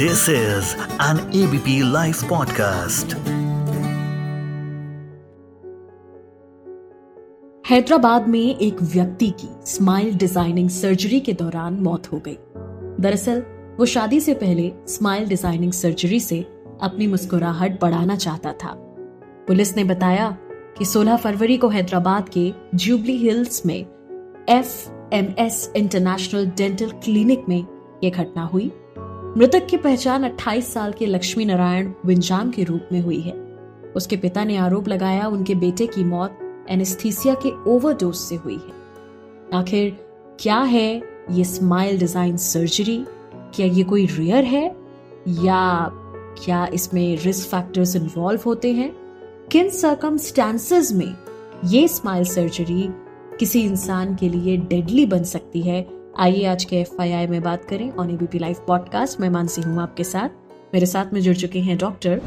This is an ABP Live podcast. Hyderabad में एक व्यक्ति की स्माइल डिजाइनिंग सर्जरी के दौरान मौत हो गई। दरअसल वो शादी से पहले स्माइल डिजाइनिंग सर्जरी से अपनी मुस्कुराहट बढ़ाना चाहता था। पुलिस ने बताया कि 16 फरवरी को हैदराबाद के जुबली हिल्स में FMS इंटरनेशनल डेंटल क्लिनिक में यह घटना हुई। मृतक की पहचान 28 साल के लक्ष्मी नारायण विंजाम के रूप में हुई है। उसके पिता ने आरोप लगाया उनके बेटे की मौत एनेस्थीसिया के ओवरडोज से हुई है। आखिर क्या है ये स्माइल डिजाइन सर्जरी? क्या ये कोई रेयर है या क्या इसमें रिस्क फैक्टर्स इन्वॉल्व होते हैं? किन सर्कमस्टांसेस में ये स्माइल सर्जरी किसी इंसान के लिए डेडली बन सकती है? आइए आज के FYI में बात करें ऑन एबीपी लाइव पॉडकास्ट। मैं मानसी हूँ आपके साथ। मेरे साथ में जुड़ चुके हैं doctor.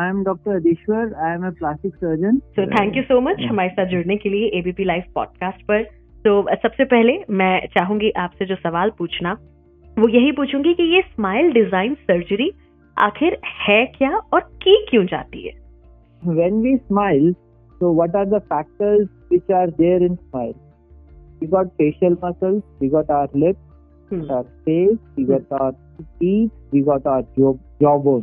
I am doctor Adhishwar. I am a plastic surgeon. So thank you so much हमारे साथ जुड़ने के लिए एबीपी लाइव पॉडकास्ट पर। तो सबसे पहले मैं चाहूंगी आपसे जो सवाल पूछना वो यही पूछूंगी कि ये स्माइल डिजाइन सर्जरी आखिर है क्या और की क्यों जाती है? When we smile, so what are the factors which are there in smile? We got facial muscles, we got our lips, our face, we got our teeth, we got our jawbone.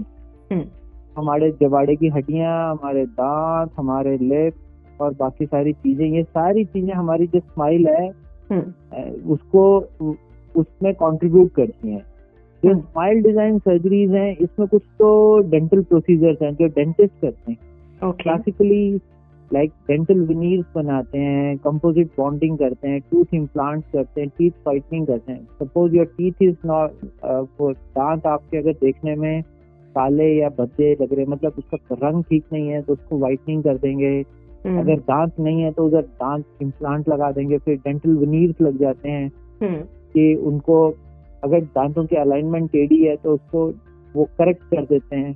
हमारे जबाड़े की हड्डियाँ, हमारे दांत, हमारे lips और बाकी सारी चीजें, ये सारी चीजें हमारी जो स्माइल है उसको उसमें कंट्रीब्यूट करती हैं। जो स्माइल डिजाइन सर्जरीज हैं इसमें कुछ तो डेंटल प्रोसीजर्स हैं जो डेंटिस्ट करते हैं। क्लासिकली लाइक डेंटल विनीर्स बनाते हैं, कंपोजिट बॉन्डिंग करते हैं, टूथ इम्प्लांट्स करते हैं, टीथ व्हाइटनिंग करते हैं। Suppose your teeth is not, दांत आपके अगर देखने में काले या भद्दे लग रहे, मतलब उसका रंग ठीक नहीं है तो उसको व्हाइटनिंग कर देंगे। अगर दांत नहीं है तो उधर दांत इम्प्लांट लगा देंगे। फिर डेंटल विनीर्स लग जाते हैं कि उनको, अगर दांतों की अलाइनमेंट टेढ़ी है तो उसको वो करेक्ट कर देते हैं।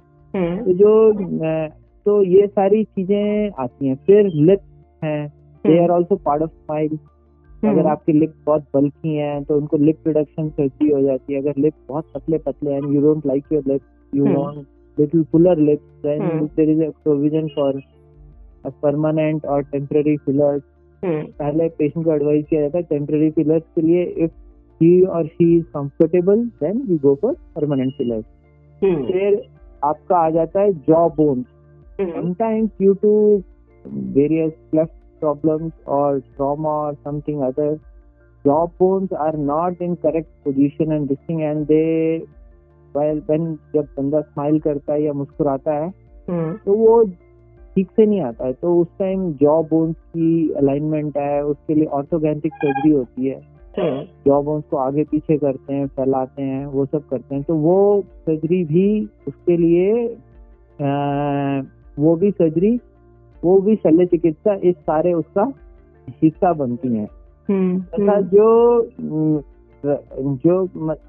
तो ये सारी चीजें आती हैं। फिर लिप्स हैं, they are also part of smile. अगर आपके लिप्स बहुत बल्की हैं तो उनको लिप रिडक्शन सर्जरी हो जाती है। अगर लिप्स बहुत पतले पतले हैं, you don't like your lips, you want little fuller lips, then there is a provision for a permanent और टेम्परेरी फिलर्स। पहले पेशेंट को एडवाइस किया जाता है टेम्परेरी फिलर्स के लिए, इफ ही और she is comfortable then you go for permanent fillers. फिर आपका आ जाता है jaw bone. Sometimes due to various cleft problems or trauma or something other, jaw bones are not in correct position and this thing, and they, while when जब बंदा smile करता है या मुस्कुराता है तो वो ठीक से नहीं आता है, तो उस टाइम jaw bones की alignment है, उसके लिए orthodontic surgery होती है। jaw bones को आगे पीछे करते हैं, फैलाते हैं, वो सब करते हैं। तो वो सर्जरी भी उसके लिए वो भी सर्जरी, वो भी शल्य चिकित्सा, इस सारे उसका हिस्सा बनती है। तथा जो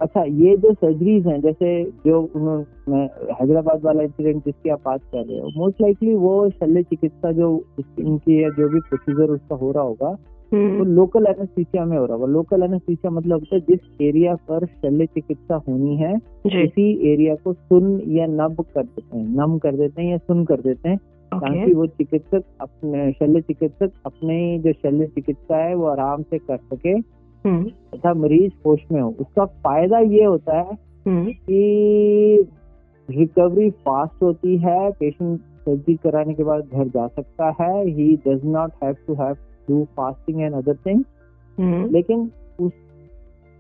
अच्छा, ये जो सर्जरीज हैं, जैसे जो उन्होंने हैदराबाद वाला इंसिडेंट जिसकी आप बात कर रहे हो, मोस्ट लाइकली वो शल्य चिकित्सा जो इनकी या जो भी प्रोसीजर उसका हो रहा होगा वो लोकल एनेस्थीसिया में हो रहा होगा। लोकल एनेस्थीसिया मतलब होता है जिस एरिया पर शल्य चिकित्सा होनी है उसी एरिया को सुन या नब कर देते हैं, नम कर देते हैं या सुन कर देते हैं, ताकि वो चिकित्सक अपने शल्य चिकित्सक अपने जो शल्य चिकित्सा है वो आराम से कर सके तथा मरीज होश में हो। उसका फायदा ये होता है कि रिकवरी फास्ट होती है, पेशेंट सर्जरी कराने के बाद घर जा सकता है, he does not have to have do fasting and other things. लेकिन उस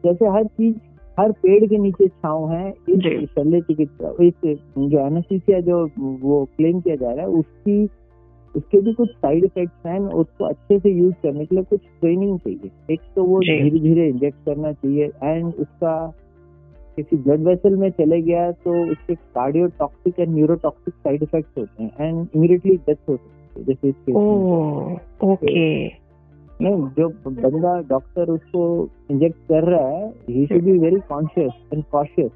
जैसे हर चीज, हर पेड़ के नीचे छांव है, इस शल्य चिकित्सा, इस जो एनेस्थीसिया जो वो क्लेम किया जा रहा है उसकी, उसके भी कुछ साइड इफेक्ट्स हैं, उसको अच्छे से यूज करने के लिए कुछ ट्रेनिंग चाहिए। एक तो वो धीरे धीरे इंजेक्ट करना चाहिए, एंड उसका किसी ब्लड वेसल में चले गया तो उसके cardiotoxic and neurotoxic side effects होते हैं एंड इमीडिएटली डेथ होती है। जो बंदा डॉक्टर उसको इंजेक्ट कर रहा है, he should be very conscious and cautious,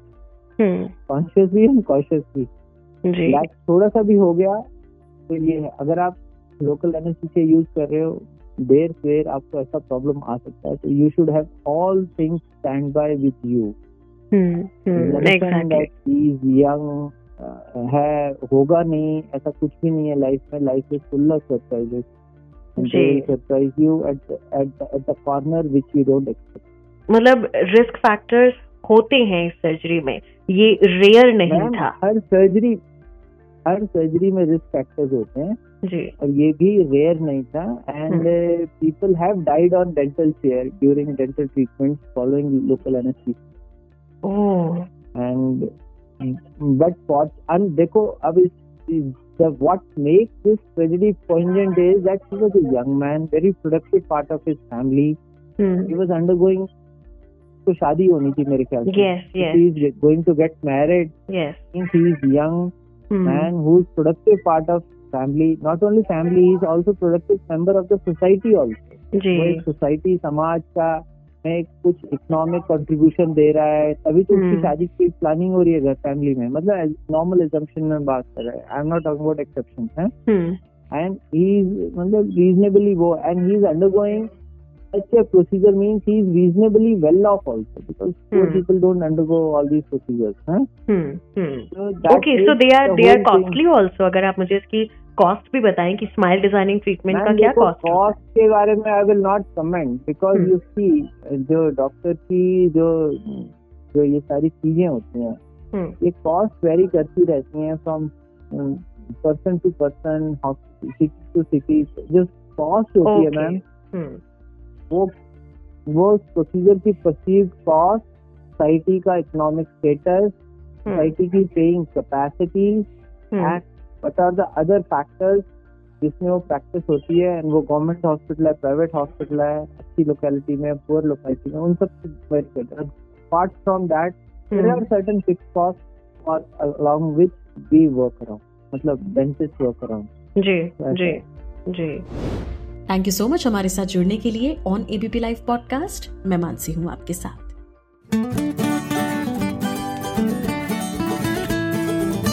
conscious भी एंड कॉशियस भी। थोड़ा सा भी हो गया तो ये है, अगर आप लोकल एनेस्थीसिया यूज कर रहे हो देर फेर आपको ऐसा प्रॉब्लम आ सकता है। तो you should have all things stand by with you. लड़का है, यंग है, होगा नहीं ऐसा कुछ भी नहीं है लाइफ में। Life is full of surprises and they surprise you at the corner which you don't expect. मतलब रिस्क फैक्टर्स होते हैं इस सर्जरी में, ये रेयर नहीं था। हर सर्जरी में रिस्क फैक्टर्स होते हैं जी, और ये भी रेयर नहीं था। And people have died on dental chair during dental treatment following local anaesthesia. And but for and देखो, अब what makes this tragedy पोइंजेंट is that he was a young man, very productive part of his family, he was undergoing, तो शादी होनी थी मेरे ख्याल से, he is going to get married, he is young man who is productive part of family, not only family, he is also productive member of the society also। जी, वो एक society समाज का में कुछ economic contribution दे रहा है, तभी तो उसकी शादी की planning हो रही है घर फैमिली में। मतलब normal assumption में बात कर रहा है, I am not talking about exceptions है। And he is मतलब reasonably वो, and he is undergoing such a procedure means he is reasonably well off also, because poor people don't undergo all these procedures है। Okay, so they are costly also। अगर आप मुझे इसकी cost भी बताएं कि smile designing treatment का क्या cost है? Cost के बारे में I will not comment, because you see जो डॉक्टर की जो ये सारी चीजें होती हैं, ये cost vary करती रहती हैं from person to person, city to city। जो cost होती है मैम, वो प्रोसीजर की परसीव कॉस्ट, सोसाइटी का इकोनॉमिक स्टेटस, सोसाइटी की paying capacity and what are the other factors जिसमें वो प्रैक्टिस होती है। एंड वो गवर्नमेंट हॉस्पिटल है, प्राइवेट हॉस्पिटल है, अच्छी लोकेलिटी में, पुअर लोकेलिटी में, उन सब से apart from that there are certain fixed cost और along which we work around, मतलब डेंटिस्ट वर्क अराउंड। जी जी जी, थैंक यू सो मच हमारे साथ जुड़ने के लिए ऑन एबीपी लाइव पॉडकास्ट। मैं मानसी हूँ आपके साथ।